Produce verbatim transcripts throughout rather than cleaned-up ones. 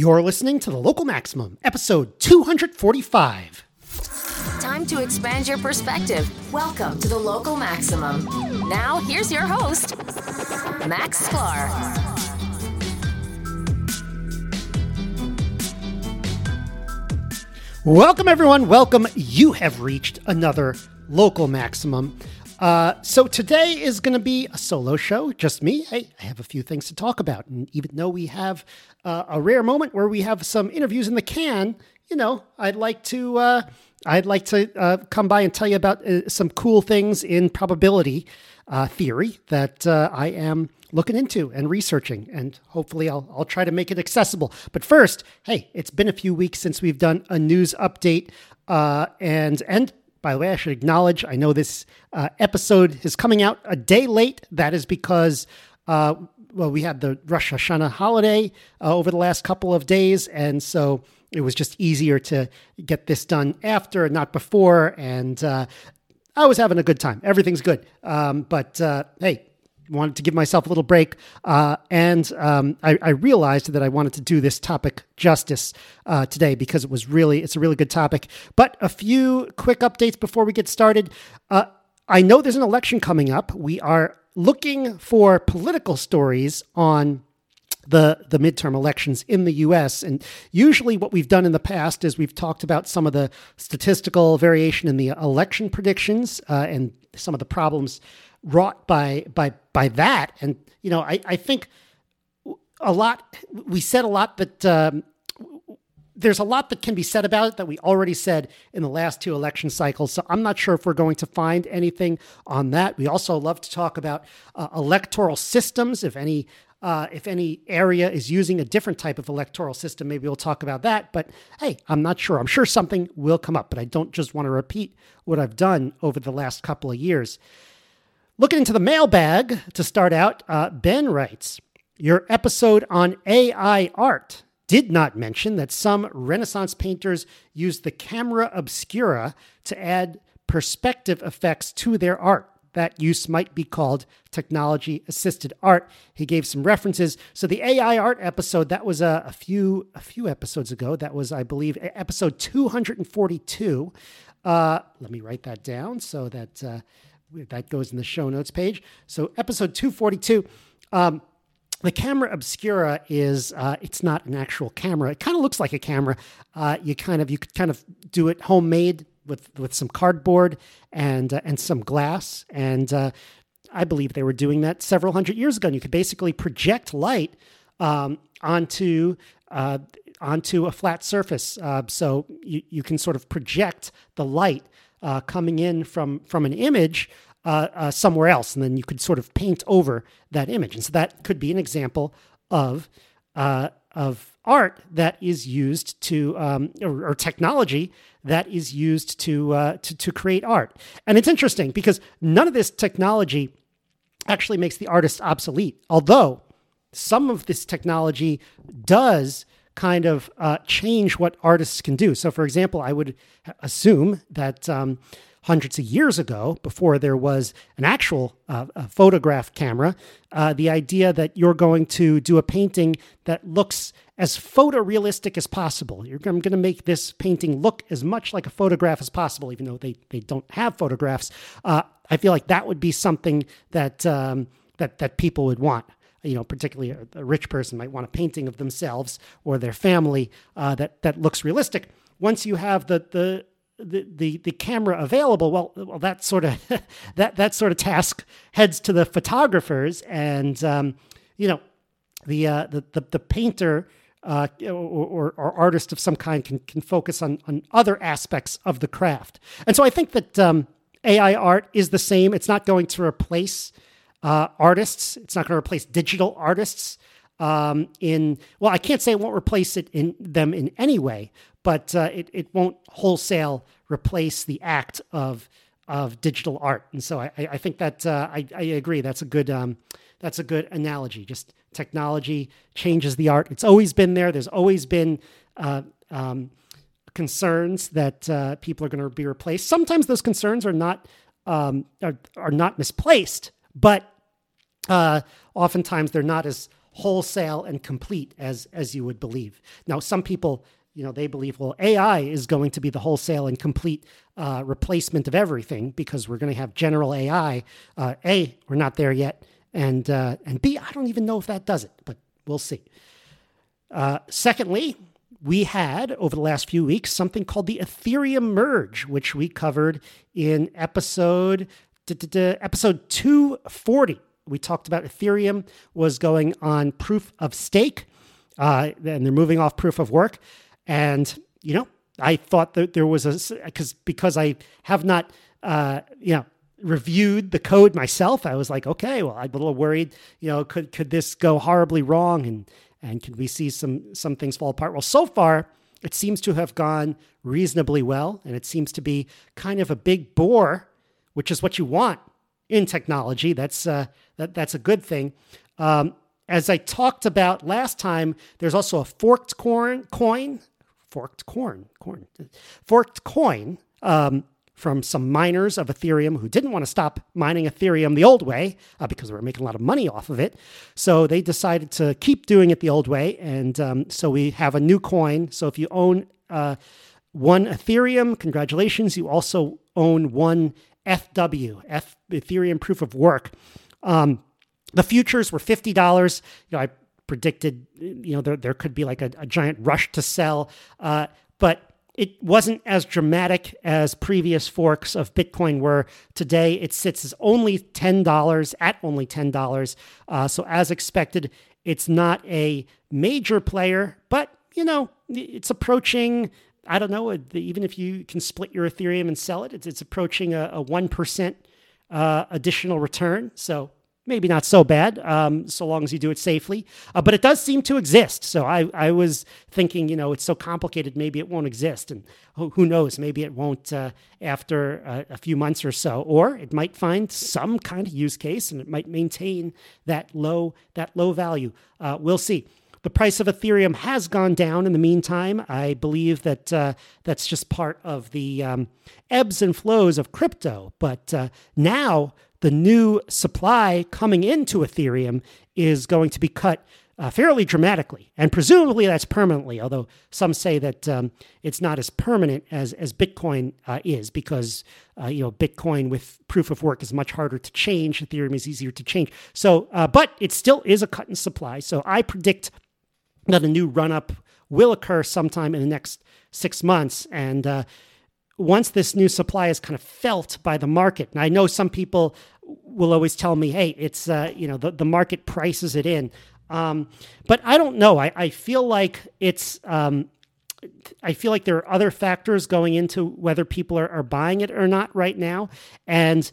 You're listening to The Local Maximum, episode two forty-five. Time to expand your perspective. Welcome to The Local Maximum. Now, here's your host, Max Sklar. Welcome, everyone. Welcome. You have reached another Local Maximum. Uh, so today is going to be a solo show, just me. Hey, I have a few things to talk about. And even though we have uh, a rare moment where we have some interviews in the can, you know, I'd like to uh, I'd like to uh, come by and tell you about uh, some cool things in probability uh, theory that uh, I am looking into and researching. And hopefully I'll, I'll try to make it accessible. But first, hey, it's been a few weeks since we've done a news update uh, and and. By the way, I should acknowledge, I know this uh, episode is coming out a day late. That is because, uh, well, we had the Rosh Hashanah holiday uh, over the last couple of days. And so it was just easier to get this done after, not before. And uh, I was having a good time. Everything's good. Um, but uh, hey, wanted to give myself a little break. Uh, and um, I, I realized that I wanted to do this topic justice uh, today because it was really, it's a really good topic. But a few quick updates before we get started. Uh, I know there's an election coming up. We are looking for political stories on the the midterm elections in the U S. And usually what we've done in the past is we've talked about some of the statistical variation in the election predictions uh, and some of the problems wrought by by by that. And, you know, I, I think a lot, we said a lot that um, there's a lot that can be said about it that we already said in the last two election cycles. So I'm not sure if we're going to find anything on that. We also love to talk about uh, electoral systems. If any Uh, if any area is using a different type of electoral system, maybe we'll talk about that. But hey, I'm not sure. I'm sure something will come up, but I don't just want to repeat what I've done over the last couple of years. Looking into the mailbag to start out, uh, Ben writes, your episode on A I art did not mention that some Renaissance painters used the camera obscura to add perspective effects to their art. That use might be called technology-assisted art. He gave some references. So the A I art episode, that was a, a few a few episodes ago. That was, I believe, episode two forty-two. Uh, let me write that down so that uh, that goes in the show notes page. So episode two forty-two. Um, the camera obscura is uh, it's not an actual camera. It kind of looks like a camera. Uh, you kind of you could kind of do it homemade. With with some cardboard and uh, and some glass, and uh, I believe they were doing that several hundred years ago. And you could basically project light um, onto uh, onto a flat surface, uh, so you, you can sort of project the light uh, coming in from from an image uh, uh, somewhere else, and then you could sort of paint over that image. And so that could be an example of uh, of. art that is used to, um, or, or technology that is used to, uh, to to create art. And it's interesting because none of this technology actually makes the artist obsolete, although some of this technology does kind of uh, change what artists can do. So, for example, I would assume that um, hundreds of years ago, before there was an actual uh, photograph camera, uh, the idea that you're going to do a painting that looks as photorealistic as possible. You're, I'm going to make this painting look as much like a photograph as possible, even though they, they don't have photographs. Uh, I feel like that would be something that um, that that people would want. You know, particularly a, a rich person might want a painting of themselves or their family uh, that that looks realistic. Once you have the the the the, the camera available, well, well, that sort of that that sort of task heads to the photographers, and um, you know, the uh, the, the the painter. Uh, or, or, or artist of some kind can can focus on, on other aspects of the craft. And so I think that um, A I art is the same. It's not going to replace uh, artists. It's not going to replace digital artists um, in, well, I can't say it won't replace it in them in any way, but uh, it, it won't wholesale replace the act of of digital art. And so I, I think that uh, I, I agree. That's a good um, that's a good analogy. Just technology changes the art. It's always been there. There's always been uh, um, concerns that uh, people are going to be replaced. Sometimes those concerns are not um, are, are not misplaced, but uh, oftentimes they're not as wholesale and complete as as you would believe. Now, some people, you know, they believe, well, A I is going to be the wholesale and complete uh, replacement of everything because we're going to have general A I. Uh, A, we're not there yet, and uh, and B, I don't even know if that does it, but we'll see. Uh, secondly, we had, over the last few weeks, something called the Ethereum merge, which we covered in episode, da, da, da, episode two forty. We talked about Ethereum was going on proof of stake, uh, and they're moving off proof of work. And, you know, I thought that there was a, because because I have not, uh, you know, reviewed the code myself, I was like, okay, well, I'm a little worried, you know, could could this go horribly wrong? And And can we see some some things fall apart? Well, so far, it seems to have gone reasonably well, and it seems to be kind of a big bore, which is what you want in technology. That's uh, that, that's a good thing. Um, as I talked about last time, there's also a forked corn, coin, forked corn, corn, forked coin um, from some miners of Ethereum who didn't want to stop mining Ethereum the old way uh, because they were making a lot of money off of it. So they decided to keep doing it the old way. And um, so we have a new coin. So if you own uh, one Ethereum, congratulations, you also own one F W, F- Ethereum Proof of Work. Um, the futures were fifty dollars. You know, I predicted, you know, there, there could be like a, a giant rush to sell. Uh, but It wasn't as dramatic as previous forks of Bitcoin were. Today, it sits as only ten dollars, at only ten dollars. Uh, so as expected, it's not a major player, but, you know, it's approaching, I don't know, even if you can split your Ethereum and sell it, it's, it's approaching a, a one percent uh, additional return. So maybe not so bad, um, so long as you do it safely. Uh, but it does seem to exist. So I, I was thinking, you know, it's so complicated, maybe it won't exist. And who, who knows, maybe it won't uh, after a, a few months or so. Or it might find some kind of use case and it might maintain that low, that low value. Uh, we'll see. The price of Ethereum has gone down in the meantime. I believe that uh, that's just part of the um, ebbs and flows of crypto. But uh, now the new supply coming into Ethereum is going to be cut uh, fairly dramatically. And presumably that's permanently, although some say that um, it's not as permanent as, as Bitcoin uh, is because, uh, you know, Bitcoin with proof of work is much harder to change. Ethereum is easier to change. So, uh, but it still is a cut in supply. So I predict that a new run-up will occur sometime in the next six months. And, uh, once this new supply is kind of felt by the market, and I know some people will always tell me, hey, it's, uh, you know, the, the market prices it in. Um, but I don't know. I, I feel like it's, um, I feel like there are other factors going into whether people are, are buying it or not right now. And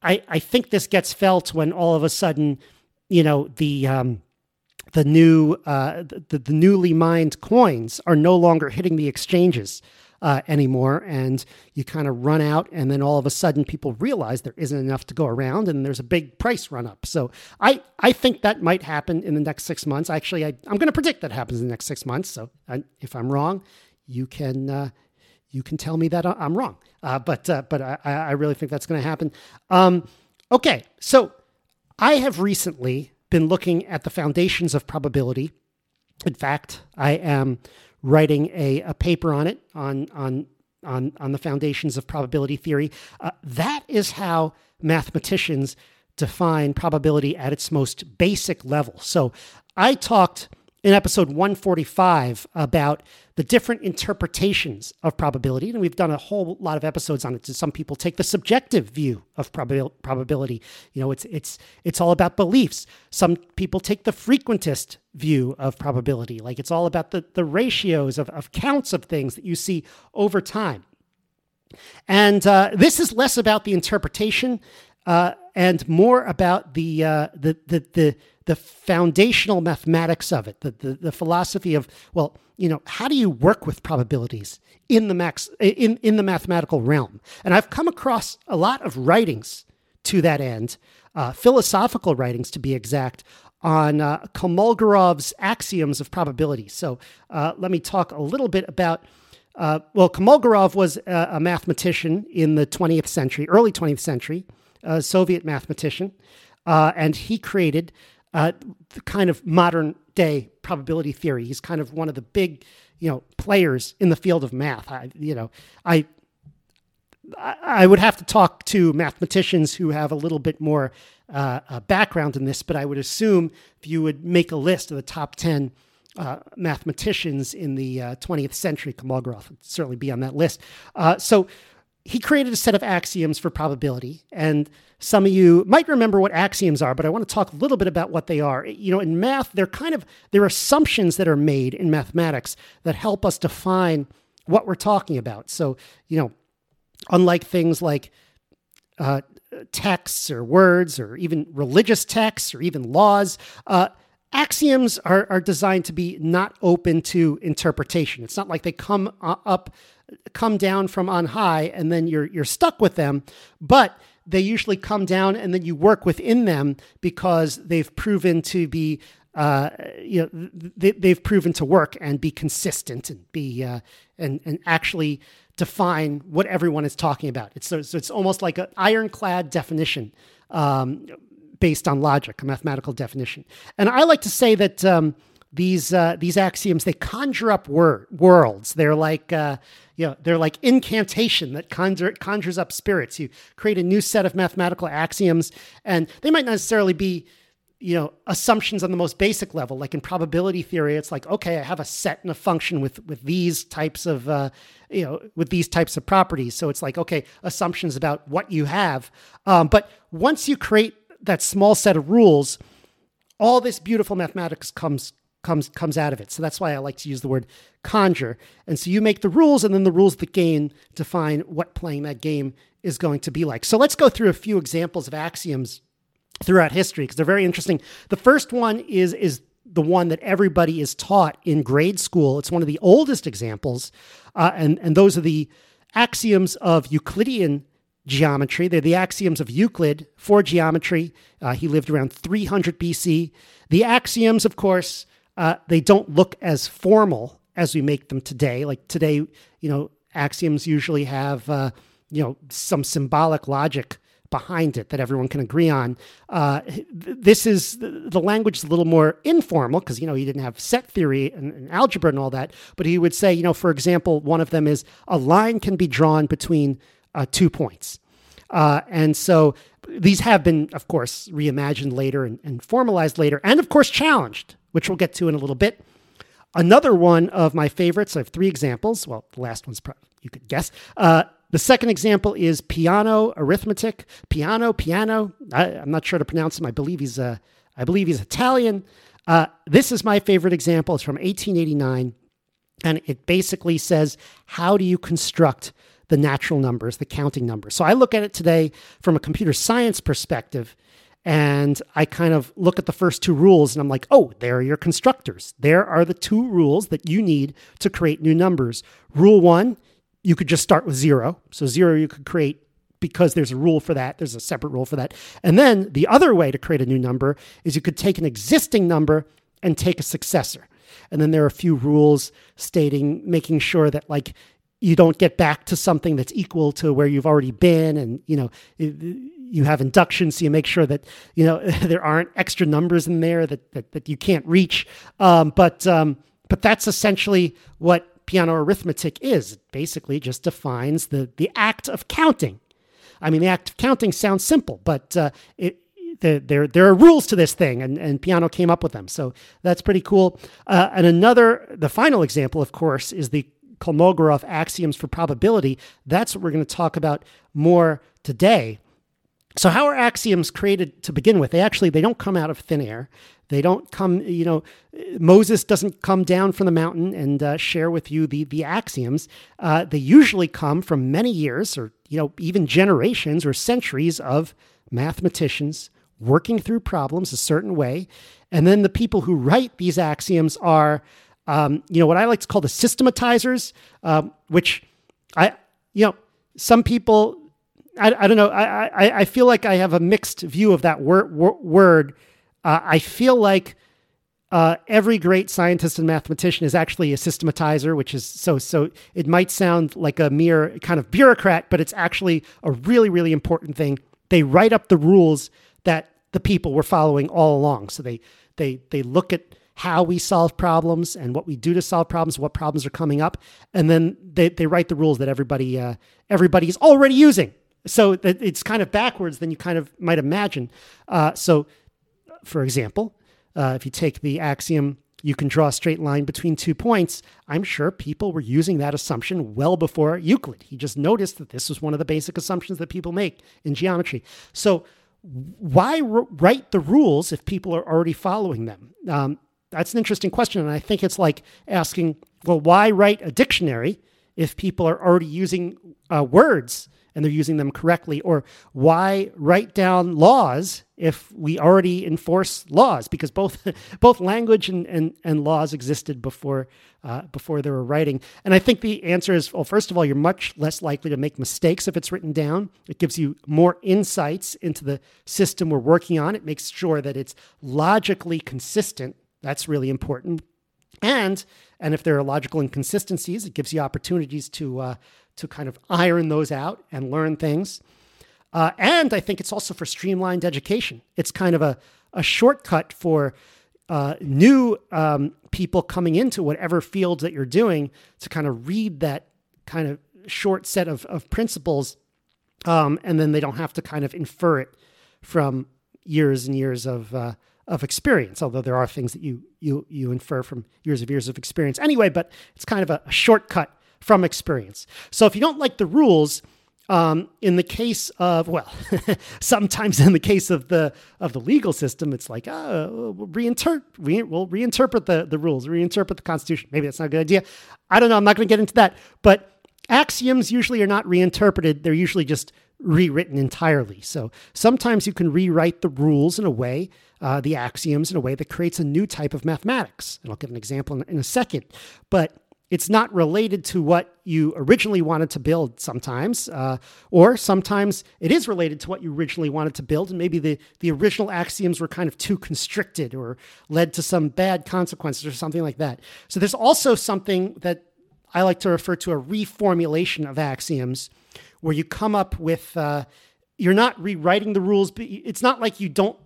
I, I think this gets felt when all of a sudden, you know, the, um, the new, uh, the, the newly mined coins are no longer hitting the exchanges Uh, anymore, and you kind of run out, and then all of a sudden people realize there isn't enough to go around, and there's a big price run up. So I, I think that might happen in the next six months. Actually, I, I'm going to predict that happens in the next six months. So I, if I'm wrong, you can uh, you can tell me that I'm wrong. Uh, but uh, but I, I really think that's going to happen. Um, okay, so I have recently been looking at the foundations of probability. In fact, I am writing a, a paper on it, on on on on the foundations of probability theory. Uh, that is how mathematicians define probability at its most basic level. So I talked in episode one forty-five about the different interpretations of probability, and we've done a whole lot of episodes on it. So some people take the subjective view of prob- probability. You know, it's it's it's all about beliefs. Some people take the frequentist view of probability, like it's all about the, the ratios of, of counts of things that you see over time. And uh, this is less about the interpretation uh, and more about the uh, the the the the foundational mathematics of it, the, the the philosophy of, well, you know, how do you work with probabilities in the max in, in the mathematical realm? And I've come across a lot of writings to that end, uh, philosophical writings to be exact, on uh, Kolmogorov's Axioms of Probability. So uh, let me talk a little bit about, uh, well, Kolmogorov was a, a mathematician in the twentieth century, early twentieth century, a Soviet mathematician, uh, and he created uh, the kind of modern day probability theory. He's kind of one of the big, you know, players in the field of math. I, you know, I, I would have to talk to mathematicians who have a little bit more uh, uh, background in this, but I would assume if you would make a list of the top ten uh, mathematicians in the uh, twentieth century, Kolmogorov would certainly be on that list. Uh, so he created a set of axioms for probability, and some of you might remember what axioms are, but I want to talk a little bit about what they are. You know, in math, they're kind of they're assumptions that are made in mathematics that help us define what we're talking about. So, you know, unlike things like uh, texts or words or even religious texts or even laws, uh, axioms are, are designed to be not open to interpretation. It's not like they come up, come down from on high and then you're you're stuck with them, but they usually come down and then you work within them because they've proven to be, uh, you know, they, they've proven to work and be consistent and be uh, and and actually define what everyone is talking about. It's so, so it's almost like an ironclad definition um, based on logic, a mathematical definition. And I like to say that um, these uh, these axioms, they conjure up wor- worlds. They're like uh, you know they're like incantation that conjure, conjures up spirits. You create a new set of mathematical axioms, and they might not necessarily be, you know, assumptions on the most basic level. Like in probability theory, it's like, okay, I have a set and a function with, with these types of, uh, you know, with these types of properties. So it's like, okay, assumptions about what you have. Um, but once you create that small set of rules, all this beautiful mathematics comes, comes, comes out of it. So that's why I like to use the word conjure. And so you make the rules, and then the rules of the game define what playing that game is going to be like. So let's go through a few examples of axioms throughout history, because they're very interesting. The first one is is the one that everybody is taught in grade school. It's one of the oldest examples, uh, and, and those are the axioms of Euclidean geometry. They're the axioms of Euclid for geometry. Uh, he lived around three hundred B C. The axioms, of course, uh, they don't look as formal as we make them today. Like today, you know, axioms usually have, uh, you know, some symbolic logic behind it that everyone can agree on. Uh, this is, the language is a little more informal because, you know, he didn't have set theory and, and algebra and all that, but he would say, you know, for example, one of them is a line can be drawn between uh, two points. Uh, and so these have been, of course, reimagined later and, and formalized later, and of course challenged, which we'll get to in a little bit. Another one of my favorites, I have three examples. Well, the last one's probably, you could guess, uh, the second example is Peano arithmetic. Peano, Peano. I, I'm not sure to pronounce him. I believe he's a, I believe he's Italian. Uh, this is my favorite example. It's from eighteen eighty-nine, and it basically says, "How do you construct the natural numbers, the counting numbers?" So I look at it today from a computer science perspective, and I kind of look at the first two rules, and I'm like, "Oh, there are your constructors. There are the two rules that you need to create new numbers. Rule one." You could just start with zero. So zero you could create because there's a rule for that. There's a separate rule for that. And then the other way to create a new number is you could take an existing number and take a successor. And then there are a few rules stating, making sure that like you don't get back to something that's equal to where you've already been. And, you know, you have induction, so you make sure that, you know, there aren't extra numbers in there that that, that you can't reach. Um, but um, but that's essentially what Peano arithmetic is. It basically just defines the, the act of counting. I mean, the act of counting sounds simple, but uh, it, the, there there are rules to this thing, and, and Peano came up with them. So that's pretty cool. Uh, and another, the final example, of course, is the Kolmogorov axioms for probability. That's what we're going to talk about more today. So how are axioms created to begin with? They actually, they don't come out of thin air. They don't come, you know, Moses doesn't come down from the mountain and uh, share with you the, the axioms. Uh, they usually come from many years or, you know, even generations or centuries of mathematicians working through problems a certain way. And then the people who write these axioms are, um, you know, what I like to call the systematizers, um, which I, you know, some people, I, I don't know, I, I I feel like I have a mixed view of that wor- wor- word. Uh, I feel like uh, every great scientist and mathematician is actually a systematizer, which is so, so it might sound like a mere kind of bureaucrat, but it's actually a really, really important thing. They write up the rules that the people were following all along. So they they they look at how we solve problems and what we do to solve problems, what problems are coming up, and then they they write the rules that everybody uh, everybody's already using. So that it's kind of backwards than you kind of might imagine. Uh, so, for example, uh, if you take the axiom, you can draw a straight line between two points, I'm sure people were using that assumption well before Euclid. He just noticed that this was one of the basic assumptions that people make in geometry. So why r- write the rules if people are already following them? Um, that's an interesting question. And I think it's like asking, well, why write a dictionary if people are already using uh, words and they're using them correctly? Or why write down laws if we already enforce laws? Because both both language and, and, and laws existed before uh, before they were writing. And I think the answer is, well, first of all, you're much less likely to make mistakes if it's written down. It gives you more insights into the system we're working on. It makes sure that it's logically consistent. That's really important. And and if there are logical inconsistencies, it gives you opportunities to uh, to kind of iron those out and learn things. Uh, and I think it's also for streamlined education. It's kind of a, a shortcut for uh, new um, people coming into whatever fields that you're doing to kind of read that kind of short set of, of principles. Um, and then they don't have to kind of infer it from years and years of uh, of experience, although there are things that you you you infer from years of years of experience anyway, but it's kind of a, a shortcut from experience. So if you don't like the rules, um, in the case of, well, sometimes in the case of the of the legal system, it's like, oh, we'll reinterpret, re- we'll reinterpret the, the rules, reinterpret the Constitution. Maybe that's not a good idea. I don't know. I'm not going to get into that. But axioms usually are not reinterpreted. They're usually just rewritten entirely. So sometimes you can rewrite the rules in a way, uh, the axioms in a way that creates a new type of mathematics. And I'll give an example in, in a second. But it's not related to what you originally wanted to build sometimes, uh, or sometimes it is related to what you originally wanted to build, and maybe the, the original axioms were kind of too constricted or led to some bad consequences or something like that. So there's also something that I like to refer to a reformulation of axioms, where you come up with, uh, you're not rewriting the rules, but it's not like you don't,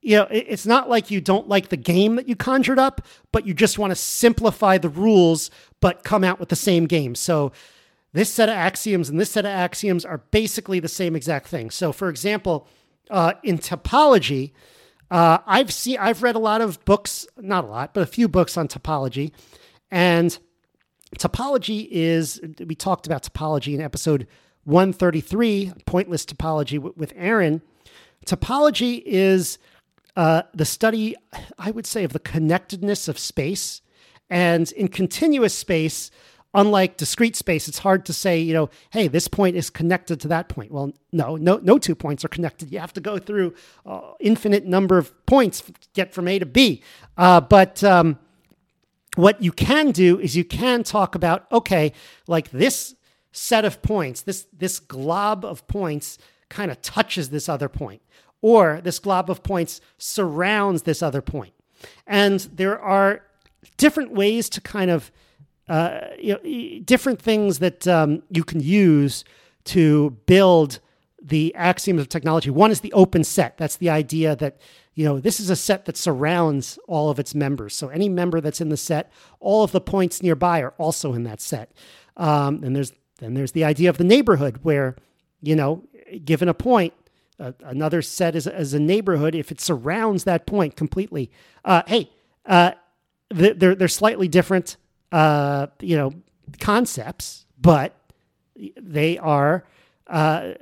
you know, it's not like you don't like the game that you conjured up, but you just want to simplify the rules, but come out with the same game. So this set of axioms and this set of axioms are basically the same exact thing. So for example, uh, in topology, uh, I've seen, I've read a lot of books, not a lot, but a few books on topology. And topology is, we talked about topology in episode one thirty-three, Pointless Topology w- with Aaron. Topology is Uh, the study, I would say, of the connectedness of space. And in continuous space, unlike discrete space, it's hard to say, you know, hey, this point is connected to that point. Well, no, no, no two points are connected. You have to go through uh, infinite number of points to get from A to B. Uh, but um, what you can do is you can talk about, okay, like this set of points, this this glob of points kind of touches this other point, or this glob of points surrounds this other point. And there are different ways to kind of, uh, you know, different things that um, you can use to build the axioms of technology. One is the open set. That's the idea that, you know, this is a set that surrounds all of its members. So any member that's in the set, all of the points nearby are also in that set. Um, and there's then there's the idea of the neighborhood where, you know, given a point, Uh, another set is, is a neighborhood if it surrounds that point completely. Uh, hey, uh, they're they're slightly different, uh, you know, concepts, but they are uh,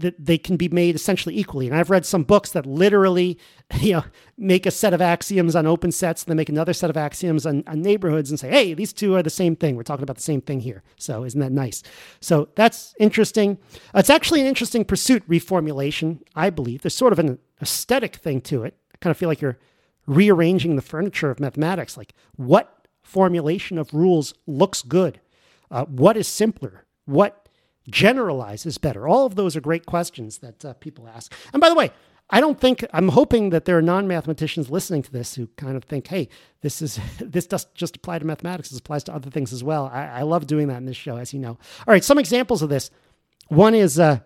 they, they can be made essentially equally. And I've read some books that literally, you know, make a set of axioms on open sets, and then make another set of axioms on, on neighborhoods, and say, hey, these two are the same thing. We're talking about the same thing here. So isn't that nice? So that's interesting. It's actually an interesting pursuit, reformulation, I believe. There's sort of an aesthetic thing to it. I kind of feel like you're rearranging the furniture of mathematics. Like, what formulation of rules looks good? Uh, what is simpler? What generalize is better? All of those are great questions that uh, people ask. And by the way, I don't think, I'm hoping that there are non-mathematicians listening to this who kind of think, hey, this is this doesn't just apply to mathematics, this applies to other things as well. I, I love doing that in this show, as you know. All right, some examples of this. One is uh,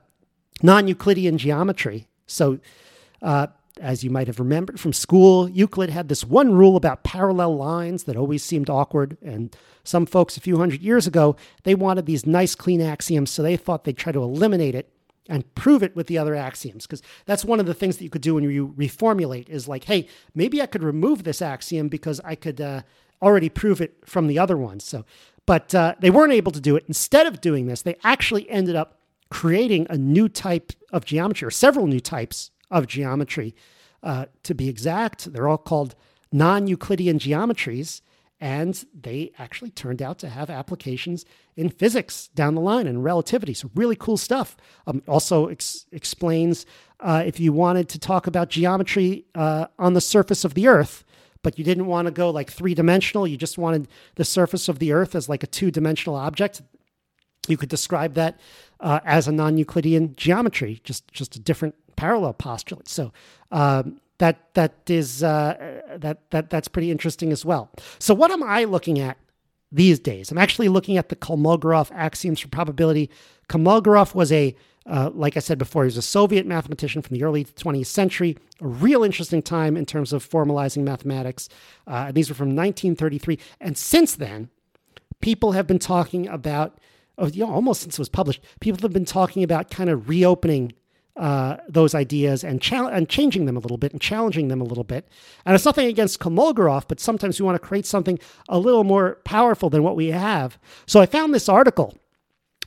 non-Euclidean geometry. So Uh, as you might have remembered from school, Euclid had this one rule about parallel lines that always seemed awkward. And some folks a few hundred years ago, they wanted these nice, clean axioms, so they thought they'd try to eliminate it and prove it with the other axioms. Because that's one of the things that you could do when you reformulate is like, hey, maybe I could remove this axiom because I could uh, already prove it from the other ones. So, but uh, they weren't able to do it. Instead of doing this, they actually ended up creating a new type of geometry, or several new types of geometry. Uh, to be exact, they're all called non-Euclidean geometries, and they actually turned out to have applications in physics down the line and relativity. So really cool stuff. Um, also ex- explains uh, if you wanted to talk about geometry uh, on the surface of the Earth, but you didn't want to go like three-dimensional, you just wanted the surface of the Earth as like a two-dimensional object, you could describe that uh, as a non-Euclidean geometry, just, just a different parallel postulate. So um, that that is uh, that that that's pretty interesting as well. So what am I looking at these days? I'm actually looking at the Kolmogorov axioms for probability. Kolmogorov was a, uh, like I said before, he was a Soviet mathematician from the early twentieth century. A real interesting time in terms of formalizing mathematics. Uh, these were from nineteen thirty-three, and since then, people have been talking about, oh, you know, almost since it was published, people have been talking about kind of reopening Uh, those ideas and, chal- and changing them a little bit and challenging them a little bit. And it's nothing against Kolmogorov, but sometimes we want to create something a little more powerful than what we have. So I found this article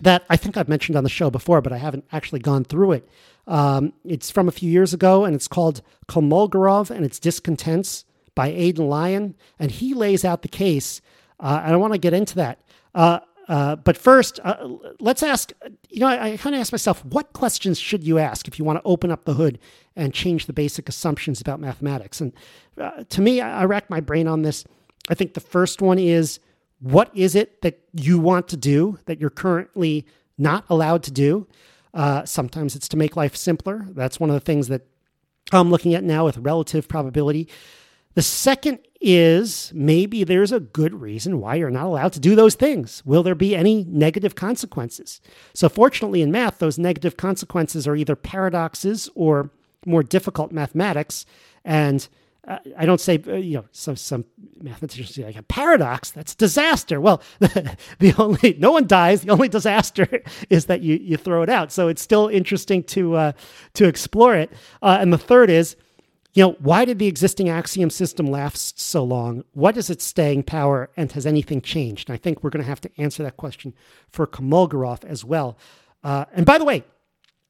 that I think I've mentioned on the show before, but I haven't actually gone through it. Um, it's from a few years ago, and it's called Kolmogorov and its Discontents by Aidan Lyon. And he lays out the case, uh, and I want to get into that. Uh, Uh, but first, uh, let's ask, you know, I, I kind of ask myself, what questions should you ask if you want to open up the hood and change the basic assumptions about mathematics? And uh, to me, I, I rack my brain on this. I think the first one is, what is it that you want to do that you're currently not allowed to do? Uh, sometimes it's to make life simpler. That's one of the things that I'm looking at now with relative probability. The second is maybe there's a good reason why you're not allowed to do those things. Will there be any negative consequences? So fortunately in math, those negative consequences are either paradoxes or more difficult mathematics. And uh, I don't say, uh, you know, some, some mathematicians say like a paradox, that's disaster. Well, the, the only, no one dies. The only disaster is that you, you throw it out. So it's still interesting to, uh, to explore it. Uh, and the third is, you know, why did the existing axiom system last so long? What is its staying power, and has anything changed? And I think we're going to have to answer that question for Kolmogorov as well. Uh, and by the way,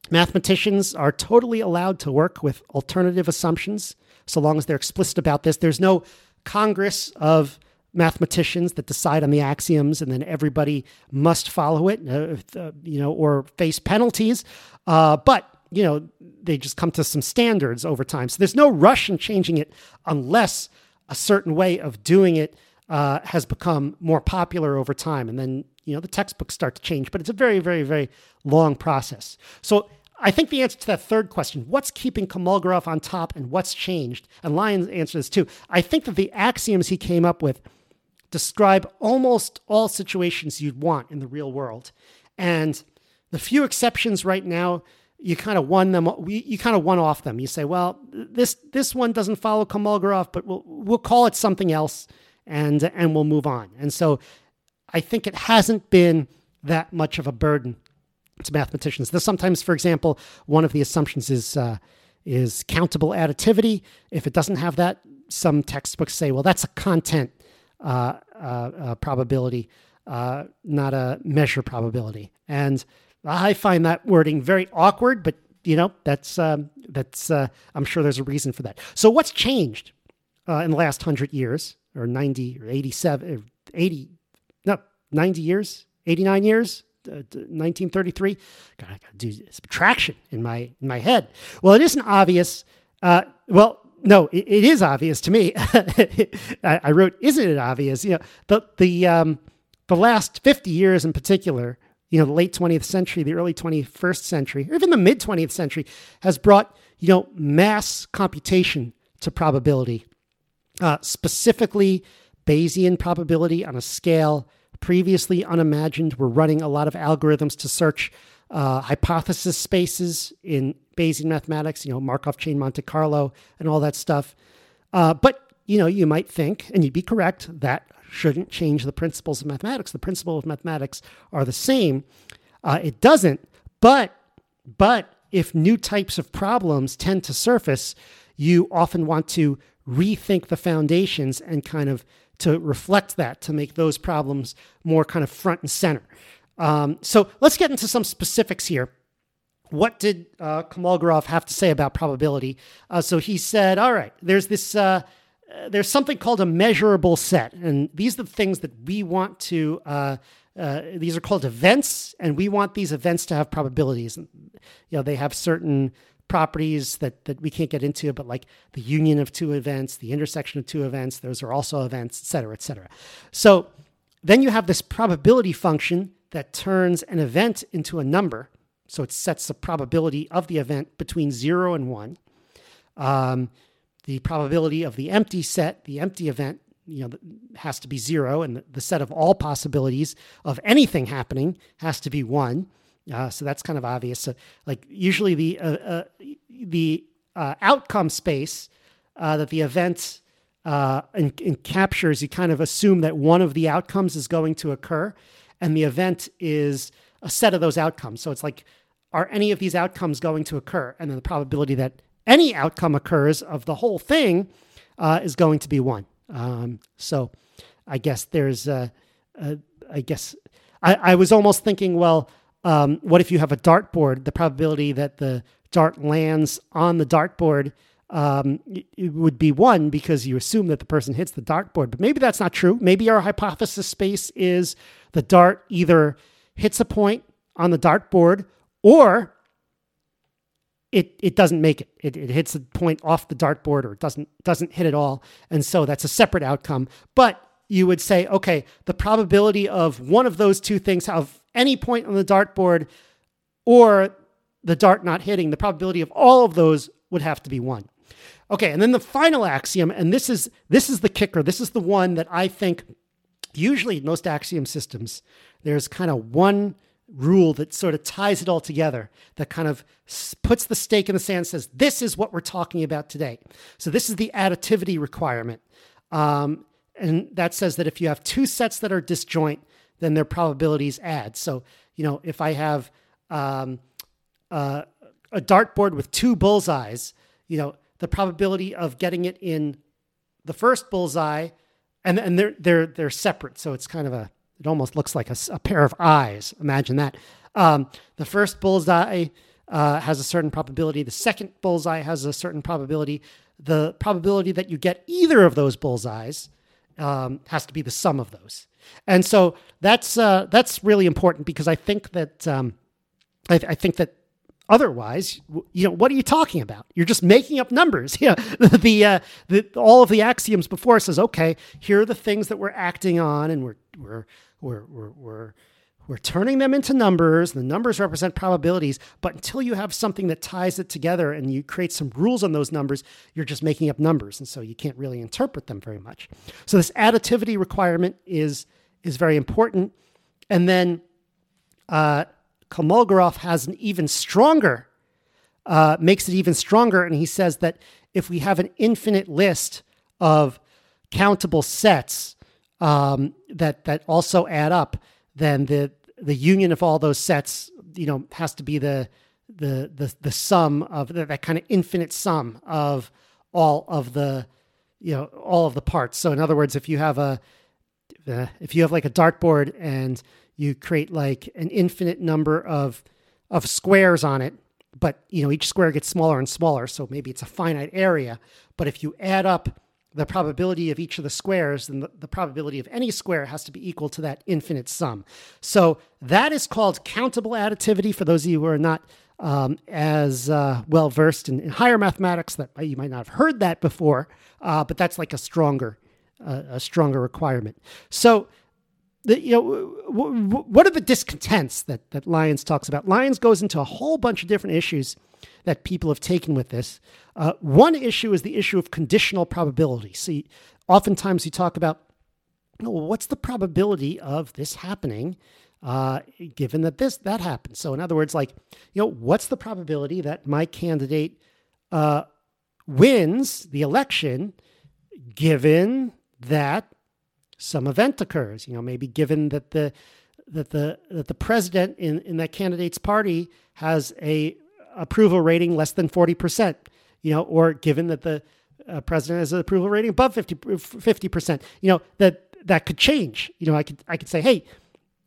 mathematicians are totally allowed to work with alternative assumptions so long as they're explicit about this. There's no Congress of mathematicians that decide on the axioms and then everybody must follow it, uh, you know, or face penalties. Uh, but you know, they just come to some standards over time. So there's no rush in changing it unless a certain way of doing it uh, has become more popular over time. And then, you know, the textbooks start to change, but it's a very, very, very long process. So I think the answer to that third question, what's keeping Kolmogorov on top and what's changed? And Lyon's answer is too. I think that the axioms he came up with describe almost all situations you'd want in the real world. And the few exceptions right now, you kind of won them. You kind of won off them. You say, "Well, this this one doesn't follow Kolmogorov, but we'll we'll call it something else, and and we'll move on." And so, I think it hasn't been that much of a burden to mathematicians. This sometimes, for example, one of the assumptions is uh, is countable additivity. If it doesn't have that, some textbooks say, "Well, that's a content uh, uh, uh, probability, uh, not a measure probability," and I find that wording very awkward, but you know that's um, that's. Uh, I'm sure there's a reason for that. So, what's changed uh, in the last hundred years, or ninety, or eighty-seven, or eighty, no, ninety years, eighty-nine years, uh, nineteen thirty-three? God, I gotta do subtraction in my in my head. Well, it isn't obvious. Uh, well, no, it, it is obvious to me. I, I wrote, "Isn't it obvious?" You know, the the um, the last fifty years in particular. You know, the late twentieth century, the early twenty-first century, or even the mid twentieth century has brought, you know, mass computation to probability, uh, specifically Bayesian probability on a scale previously unimagined. We're running a lot of algorithms to search uh, hypothesis spaces in Bayesian mathematics, you know, Markov chain, Monte Carlo, and all that stuff. Uh, but, you know, you might think, and you'd be correct, that shouldn't change the principles of mathematics. The principles of mathematics are the same. Uh, it doesn't, but but if new types of problems tend to surface, you often want to rethink the foundations and kind of to reflect that, to make those problems more kind of front and center. Um, so let's get into some specifics here. What did uh, Kolmogorov have to say about probability? Uh, so he said, all right, there's this... Uh, there's something called a measurable set, and these are the things that we want to, uh, uh, these are called events, and we want these events to have probabilities. And, you know, they have certain properties that, that we can't get into, but like the union of two events, the intersection of two events, those are also events, et cetera, et cetera. So then you have this probability function that turns an event into a number. So it sets the probability of the event between zero and one. Um, The probability of the empty set, the empty event, you know, has to be zero, and the set of all possibilities of anything happening has to be one. Uh, so that's kind of obvious. So, like, usually the uh, uh, the uh, outcome space uh, that the event uh, in, in captures, you kind of assume that one of the outcomes is going to occur, and the event is a set of those outcomes. So it's like, are any of these outcomes going to occur? And then the probability that any outcome occurs of the whole thing uh, is going to be one. Um, so I guess there's, uh, uh, I guess, I, I was almost thinking, well, um, what if you have a dartboard? The probability that the dart lands on the dartboard um, it would be one, because you assume that the person hits the dartboard. But maybe that's not true. Maybe our hypothesis space is the dart either hits a point on the dartboard, or It it doesn't make it. it. It hits a point off the dartboard, or it doesn't doesn't hit at all. And so that's a separate outcome. But you would say, okay, the probability of one of those two things, of any point on the dartboard or the dart not hitting, the probability of all of those would have to be one. Okay, and then the final axiom, and this is this is the kicker. This is the one that I think usually in most axiom systems, there's kind of one rule that sort of ties it all together, that kind of puts the stake in the sand, says, this is what we're talking about today. So this is the additivity requirement. Um, and that says that if you have two sets that are disjoint, then their probabilities add. So, you know, if I have um, uh, a dartboard with two bullseyes, you know, the probability of getting it in the first bullseye, and, and they're, they're, they're separate. So it's kind of a, it almost looks like a, a pair of eyes. Imagine that. Um, the first bullseye uh, has a certain probability. The second bullseye has a certain probability. The probability that you get either of those bullseyes um, has to be the sum of those. And so that's uh, that's really important, because I think that um, I, th- I think that otherwise, you know, what are you talking about? You're just making up numbers. Yeah, the, uh, the all of the axioms before says, okay, here are the things that we're acting on, and we're we're we're we're we're we're turning them into numbers. The numbers represent probabilities, but until you have something that ties it together and you create some rules on those numbers, you're just making up numbers, and so you can't really interpret them very much. So this additivity requirement is is very important, and then. Uh, Kolmogorov has an even stronger, uh, makes it even stronger, and he says that if we have an infinite list of countable sets um, that that also add up, then the the union of all those sets, you know, has to be the the the the sum of the, that kind of infinite sum of all of the, you know, all of the parts. So in other words, if you have a uh, if you have like a dartboard and you create like an infinite number of of squares on it, but you know each square gets smaller and smaller, so maybe it's a finite area. But if you add up the probability of each of the squares, then the, the probability of any square has to be equal to that infinite sum. So that is called countable additivity. For those of you who are not um, as uh, well versed in, in higher mathematics, that you might not have heard that before, uh, but that's like a stronger uh, a stronger requirement. So. The, you know, w- w- what are the discontents that, that Lyons talks about? Lyons goes into a whole bunch of different issues that people have taken with this. Uh, one issue is the issue of conditional probability. See, oftentimes you talk about, you know, what's the probability of this happening? uh, given that this, that happens. So in other words, like, you know, what's the probability that my candidate uh, wins the election given that some event occurs? You know, maybe given that the that the that the president in, in that candidate's party has a approval rating less than forty percent, you know, or given that the uh, president has an approval rating above fifty percent, you know, that that could change. You know, I could I could say, hey,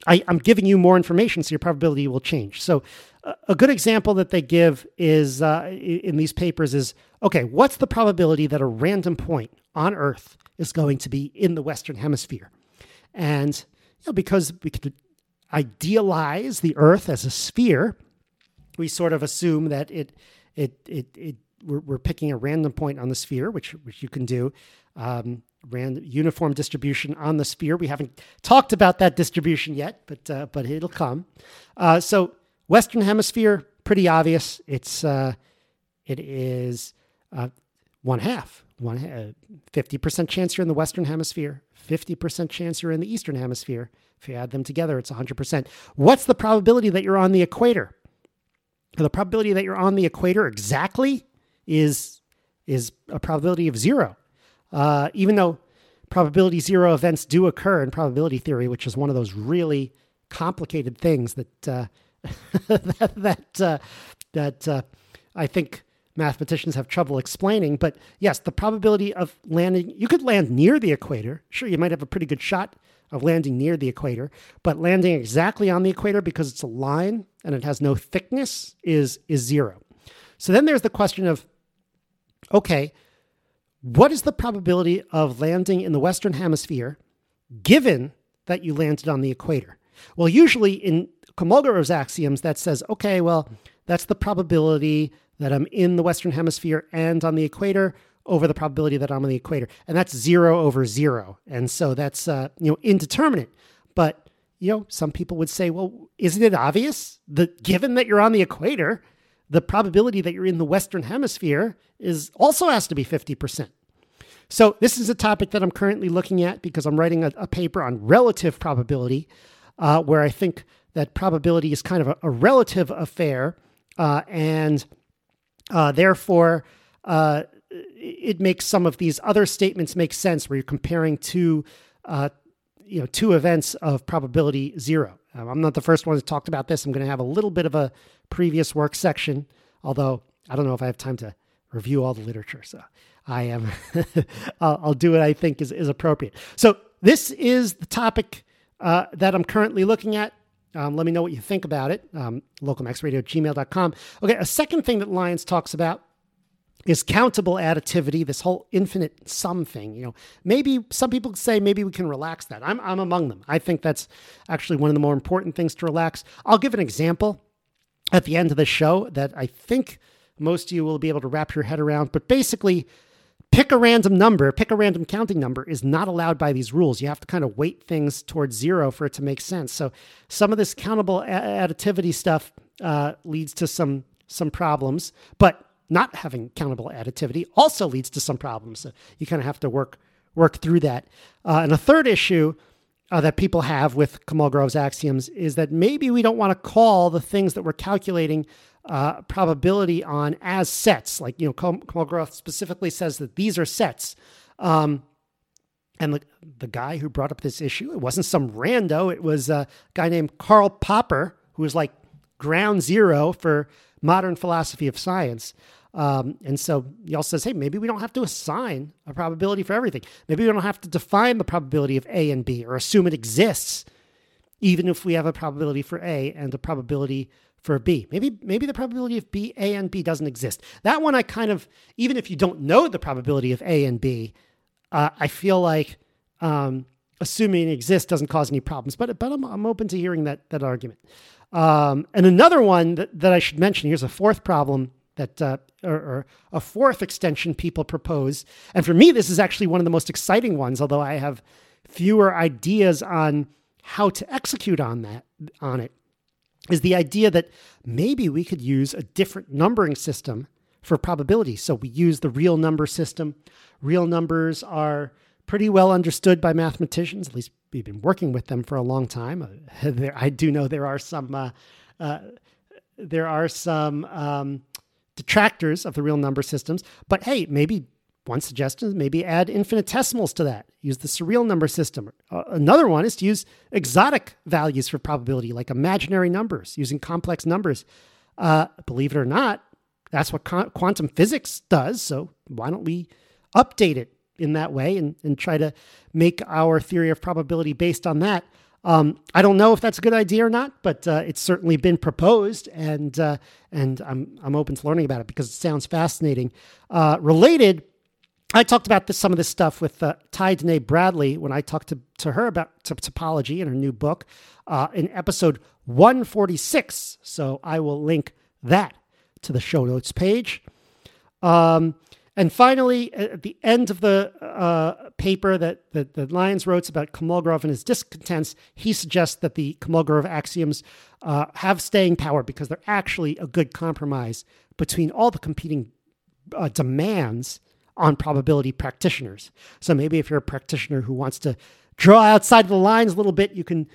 I, I'm giving you more information, so your probability will change. So uh, a good example that they give is uh, in these papers is, okay, what's the probability that a random point on Earth is going to be in the Western Hemisphere? And, you know, because we could idealize the Earth as a sphere, we sort of assume that it it it it we're, we're picking a random point on the sphere, which which you can do. Um, Random uniform distribution on the sphere. We haven't talked about that distribution yet, but uh, but it'll come. Uh, so Western Hemisphere, pretty obvious. It's uh, it is uh, one half, one fifty percent chance you're in the Western Hemisphere, fifty percent chance you're in the Eastern Hemisphere. If you add them together, it's a hundred percent. What's the probability that you're on the equator? The probability that you're on the equator exactly is is a probability of zero. Uh, even though probability zero events do occur in probability theory, which is one of those really complicated things that uh, that that, uh, that uh, I think mathematicians have trouble explaining. But yes, the probability of landing, you could land near the equator. Sure, you might have a pretty good shot of landing near the equator, but landing exactly on the equator because it's a line and it has no thickness is is zero. So then there's the question of, okay, what is the probability of landing in the Western Hemisphere given that you landed on the equator? Well, usually in Kolmogorov's axioms, that says, okay, well, that's the probability that I'm in the Western Hemisphere and on the equator over the probability that I'm on the equator. And that's zero over zero. And so that's, uh, you know, indeterminate. But, you know, some people would say, well, isn't it obvious that given that you're on the equator, the probability that you're in the Western Hemisphere is also has to be fifty percent. So this is a topic that I'm currently looking at because I'm writing a, a paper on relative probability, uh, where I think that probability is kind of a, a relative affair, uh, and uh, therefore uh, it makes some of these other statements make sense where you're comparing two, uh, you know, two events of probability zero. I'm not the first one who's talked about this. I'm going to have a little bit of a previous work section, although I don't know if I have time to review all the literature. So I am, I'll, I'll do what I think is, is appropriate. So this is the topic uh, that I'm currently looking at. Um, let me know what you think about it. Um, local max radio at gmail dot com. Okay. A second thing that Lyons talks about is countable additivity, this whole infinite sum thing. You know, maybe some people say maybe we can relax that. I'm I'm among them. I think that's actually one of the more important things to relax. I'll give an example at the end of the show that I think most of you will be able to wrap your head around. But basically, pick a random number, pick a random counting number is not allowed by these rules. You have to kind of weight things towards zero for it to make sense. So some of this countable additivity stuff uh, leads to some some problems, but not having countable additivity also leads to some problems. So you kind of have to work work through that. Uh, and a third issue uh, that people have with Kolmogorov's axioms is that maybe we don't want to call the things that we're calculating uh, probability on as sets. Like, you know, Kolmogorov specifically says that these are sets. Um, and the, the guy who brought up this issue, it wasn't some rando. It was a guy named Karl Popper, who was like ground zero for modern philosophy of science. Um, and so y'all says, hey, maybe we don't have to assign a probability for everything. Maybe we don't have to define the probability of A and B or assume it exists, even if we have a probability for A and a probability for B. Maybe maybe the probability of B, A and B doesn't exist. That one I kind of, even if you don't know the probability of A and B, uh, I feel like um, assuming it exists doesn't cause any problems. But but I'm, I'm open to hearing that that argument. Um, and another one that, that I should mention, here's a fourth problem that uh, or, or a fourth extension people propose. And for me, this is actually one of the most exciting ones, although I have fewer ideas on how to execute on that, on it, is the idea that maybe we could use a different numbering system for probability. So we use the real number system. Real numbers are pretty well understood by mathematicians, at least we've been working with them for a long time. There, I do know there are some uh, uh, there are some um, detractors of the real number systems, but hey, maybe one suggestion is maybe add infinitesimals to that. Use the surreal number system. Uh, another one is to use exotic values for probability, like imaginary numbers, using complex numbers. Uh, believe it or not, that's what con- quantum physics does. So why don't we update it in that way and, and try to make our theory of probability based on that? Um, I don't know if that's a good idea or not, but uh, it's certainly been proposed, and uh, and I'm I'm open to learning about it because it sounds fascinating. Uh, related, I talked about this, some of this stuff with uh, Tai-Danae Bradley when I talked to, to her about t- topology in her new book uh, in episode one forty-six. So I will link that to the show notes page. Um, and finally, at the end of the uh, paper that, that, that Lyons wrote about Kolmogorov and his discontents, he suggests that the Kolmogorov axioms uh, have staying power because they're actually a good compromise between all the competing uh, demands on probability practitioners. So maybe if you're a practitioner who wants to draw outside the lines a little bit, you can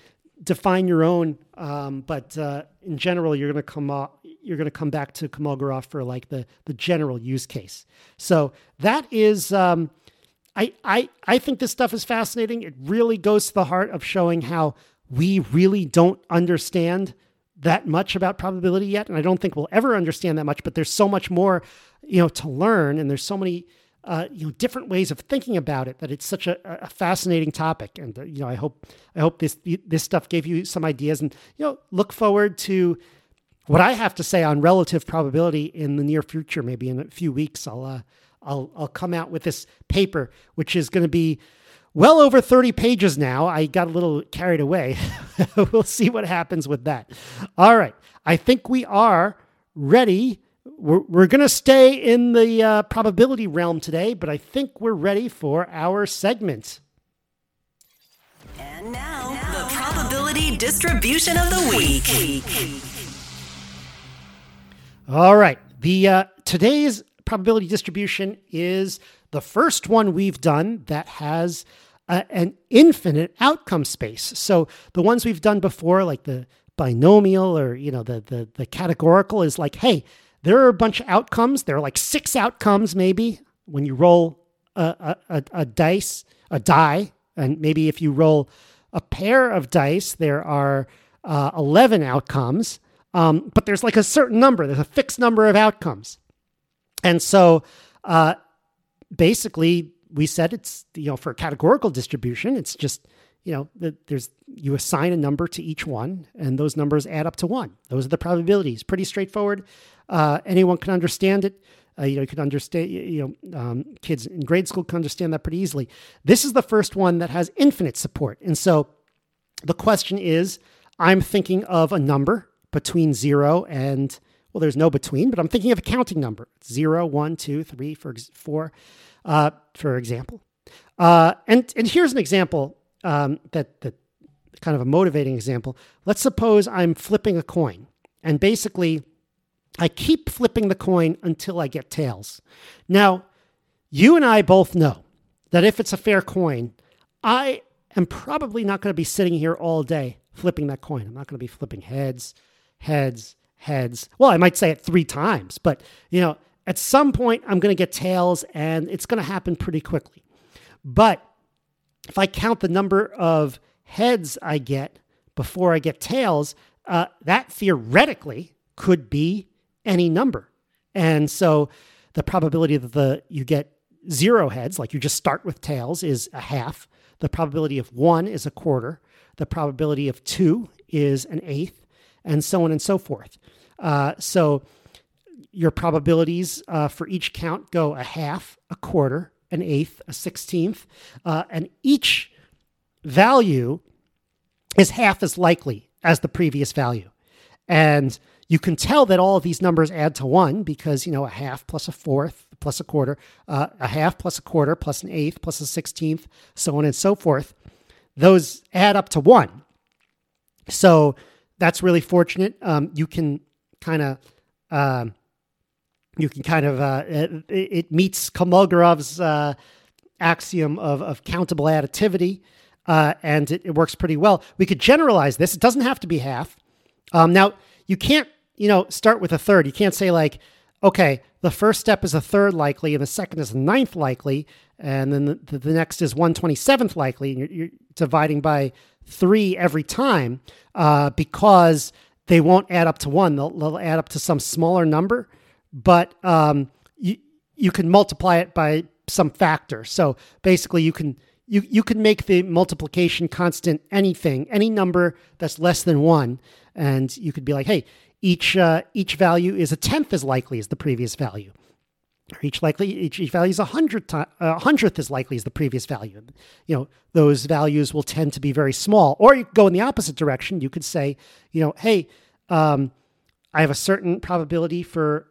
define your own. Um, but uh, in general, you're going to come up, you're going to come back to Kolmogorov for like the the general use case. So that is, um, I I I think this stuff is fascinating. It really goes to the heart of showing how we really don't understand that much about probability yet, and I don't think we'll ever understand that much. But there's so much more, you know, to learn, and there's so many. Uh, you know, different ways of thinking about it, that it's such a, a fascinating topic. And, uh, you know, I hope, I hope this, this stuff gave you some ideas, and, you know, look forward to what I have to say on relative probability in the near future. Maybe in a few weeks, I'll, uh, I'll, I'll come out with this paper, which is going to be well over thirty pages now. I got a little carried away. We'll see what happens with that. All right. I think we are ready. We're, we're going to stay in the uh, probability realm today, but I think we're ready for our segment. And now, and now the probability distribution of the week. All right. The uh, today's probability distribution is the first one we've done that has uh, an infinite outcome space. So the ones we've done before, like the binomial or, you know, the the, the categorical, is like, hey, there are a bunch of outcomes. There are like six outcomes, maybe, when you roll a, a, a dice, a die. And maybe if you roll a pair of dice, there are uh, eleven outcomes. Um, but there's like a certain number. There's a fixed number of outcomes. And so uh, basically, we said it's, you know, for a categorical distribution, it's just, you know, there's, you assign a number to each one, and those numbers add up to one. Those are the probabilities. Pretty straightforward. Uh, anyone can understand it. Uh, you know, you can understand, you know, um, kids in grade school can understand that pretty easily. This is the first one that has infinite support. And so the question is, I'm thinking of a number between zero and, well, there's no between, but I'm thinking of a counting number. Zero, one, two, three, four, four, uh, for example. Uh, and, and here's an example. Um, that, that kind of a motivating example. Let's suppose I'm flipping a coin, and basically I keep flipping the coin until I get tails. Now, you and I both know that if it's a fair coin, I am probably not going to be sitting here all day flipping that coin. I'm not going to be flipping heads, heads, heads. Well, I might say it three times, but, you know, at some point I'm going to get tails, and it's going to happen pretty quickly. But if I count the number of heads I get before I get tails, uh, that theoretically could be any number. And so the probability that the you get zero heads, like you just start with tails, is a half. The probability of one is a quarter. The probability of two is an eighth, and so on and so forth. Uh, so your probabilities uh, for each count go a half, a quarter, an eighth, a sixteenth, uh, and each value is half as likely as the previous value. And you can tell that all of these numbers add to one because, you know, a half plus a fourth plus a quarter, uh, a half plus a quarter plus an eighth plus a sixteenth, so on and so forth. Those add up to one. So that's really fortunate. Um, you can kind of... Um, You can kind of, uh, it, it meets Kolmogorov's uh, axiom of, of countable additivity. uh, and it, it works pretty well. We could generalize this. It doesn't have to be half. Um, now, you can't, you know, start with a third. You can't say like, okay, the first step is a third likely, and the second is a ninth likely, and then the, the next is one twenty-seventh likely, and you're, you're dividing by three every time uh, because they won't add up to one. They'll, they'll add up to some smaller number, but um, you you can multiply it by some factor. So basically, you can you you can make the multiplication constant anything, any number that's less than one, and you could be like, hey, each uh, each value is a tenth as likely as the previous value, or each likely each, each value is a hundred to, uh, hundredth as likely as the previous value. You know, those values will tend to be very small. Or you could go in the opposite direction. You could say, you know, hey, um, I have a certain probability for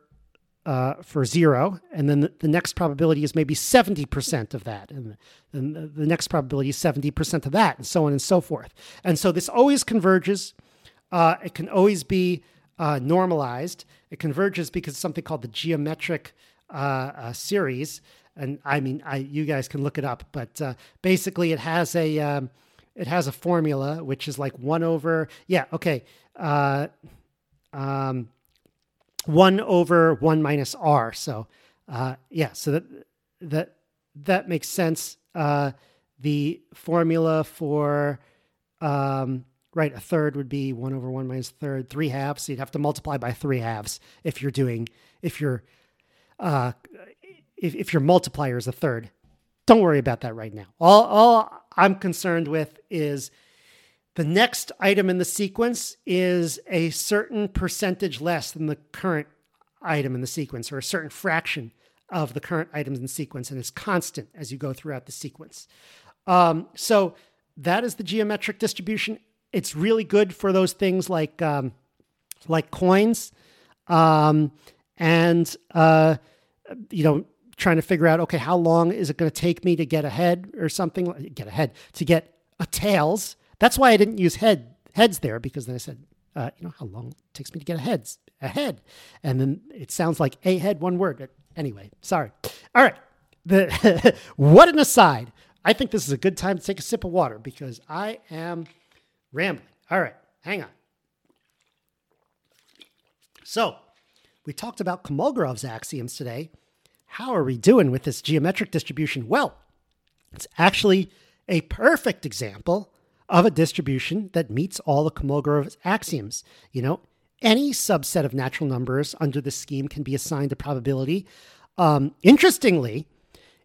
uh, for zero, and then the, the next probability is maybe seventy percent of that, and then the, the next probability is seventy percent of that, and so on and so forth. And so this always converges. Uh, it can always be Uh, normalized. It converges because it's something called the geometric uh, uh, series. And I mean, I, you guys can look it up, but uh, basically it has a um, it has a formula, which is like one over, yeah, okay, uh, um, one over one minus r. So uh, yeah, so that that that makes sense. Uh, the formula for um, right, a third would be one over one minus third, three halves. So you'd have to multiply by three halves if you're doing if you're uh, if if your multiplier is a third. Don't worry about that right now. All all I'm concerned with is the next item in the sequence is a certain percentage less than the current item in the sequence, or a certain fraction of the current items in the sequence, and it's constant as you go throughout the sequence. Um, so that is the geometric distribution. It's really good for those things like um, like coins um, and, uh, you know, trying to figure out, okay, how long is it going to take me to get a head or something? Get a head, to get a tails. That's why I didn't use head heads there, because then I said, uh, you know, how long it takes me to get a heads, a head. And then it sounds like a head, one word. But anyway, sorry. All right. The what an aside. I think this is a good time to take a sip of water because I am rambling. All right, hang on. So, we talked about Kolmogorov's axioms today. How are we doing with this geometric distribution? Well, it's actually a perfect example of a distribution that meets all the Kolmogorov's axioms. You know, any subset of natural numbers under this scheme can be assigned a probability. Um, interestingly,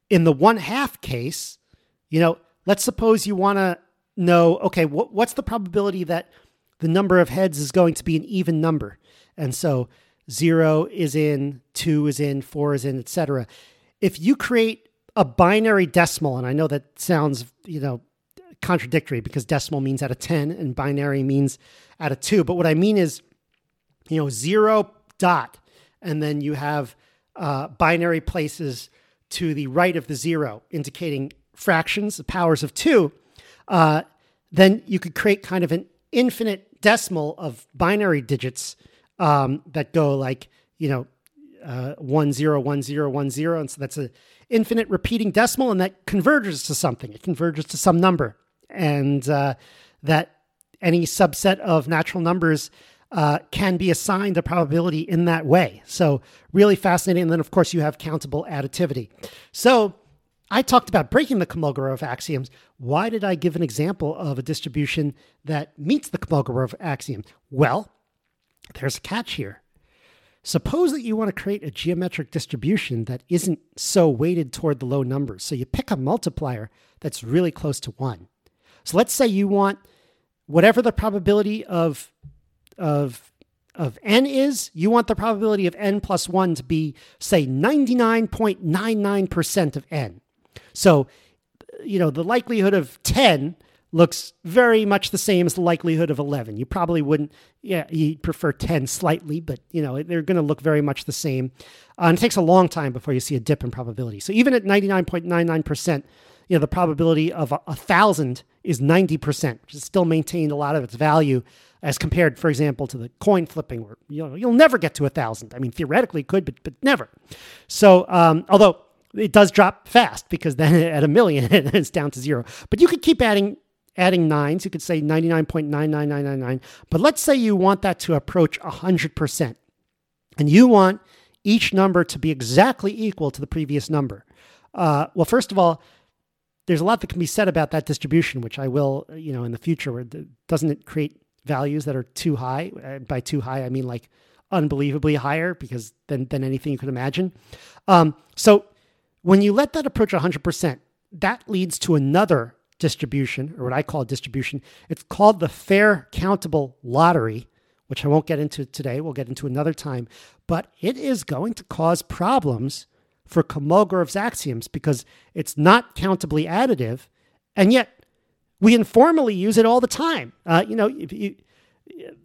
in the one-half case, you know, let's suppose you want to No, okay, what, what's the probability that the number of heads is going to be an even number? And so zero is in, two is in, four is in, et cetera. If you create a binary decimal, and I know that sounds, you know, contradictory because decimal means out of ten and binary means out of two. But what I mean is, you know, zero dot, and then you have uh, binary places to the right of the zero, indicating fractions, the powers of two. Uh, then you could create kind of an infinite decimal of binary digits um, that go like, you know, uh, one, zero, one, zero, one, zero. And so that's an infinite repeating decimal, and that converges to something. It converges to some number. And uh, that any subset of natural numbers uh, can be assigned a probability in that way. So really fascinating. And then, of course, you have countable additivity. So I talked about breaking the Kolmogorov axioms. Why did I give an example of a distribution that meets the Kolmogorov axiom? Well, there's a catch here. Suppose that you want to create a geometric distribution that isn't so weighted toward the low numbers. So you pick a multiplier that's really close to one. So let's say you want whatever the probability of, of, of n is, you want the probability of n plus one to be, say, ninety-nine point nine nine percent of n. So, you know, the likelihood of ten looks very much the same as the likelihood of eleven. You probably wouldn't, yeah, you'd prefer ten slightly, but, you know, they're going to look very much the same. Uh, and it takes a long time before you see a dip in probability. So even at ninety-nine point nine nine percent, you know, the probability of a, a thousand is ninety percent, which has still maintained a lot of its value as compared, for example, to the coin flipping, where, you know, you'll never get to a thousand. I mean, theoretically could, but, but never. So, um, although it does drop fast, because then at a million, it's down to zero. But you could keep adding adding nines. You could say ninety-nine point nine nine nine nine nine. But let's say you want that to approach one hundred percent. And you want each number to be exactly equal to the previous number. Uh, well, first of all, there's a lot that can be said about that distribution, which I will, you know, in the future. Where the, doesn't it create values that are too high? And by too high, I mean like unbelievably higher, because than than anything you could imagine. Um, so when you let that approach one hundred percent, that leads to another distribution, or what I call a distribution. It's called the fair countable lottery, which I won't get into today. We'll get into another time. But it is going to cause problems for Kolmogorov's axioms because it's not countably additive, and yet we informally use it all the time. Uh, you know, if you,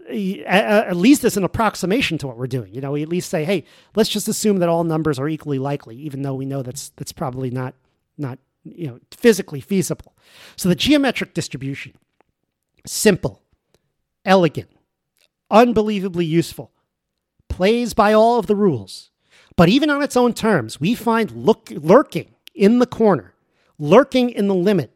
you, at least it's an approximation to what we're doing. You know, we at least say, hey, let's just assume that all numbers are equally likely, even though we know that's that's probably not not you know physically feasible. So the geometric distribution, simple, elegant, unbelievably useful, plays by all of the rules. But even on its own terms, we find look, lurking in the corner, lurking in the limit,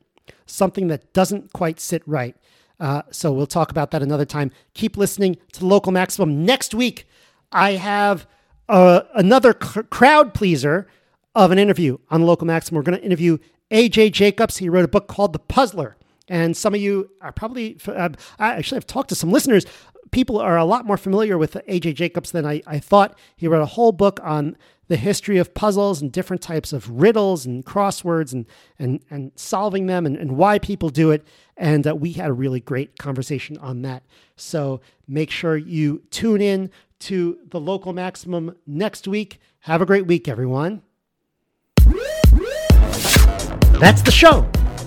something that doesn't quite sit right. Uh, so we'll talk about that another time. Keep listening to The Local Maximum. Next week, I have uh, another cr- crowd pleaser of an interview on The Local Maximum. We're going to interview A J Jacobs. He wrote a book called The Puzzler. And some of you are probably, uh, I actually have talked to some listeners. People are a lot more familiar with A J Jacobs than I, I thought. He wrote a whole book on the history of puzzles and different types of riddles and crosswords and and and solving them and, and why people do it. And uh, we had a really great conversation on that. So make sure you tune in to The Local Maximum next week. Have a great week, everyone. That's the show.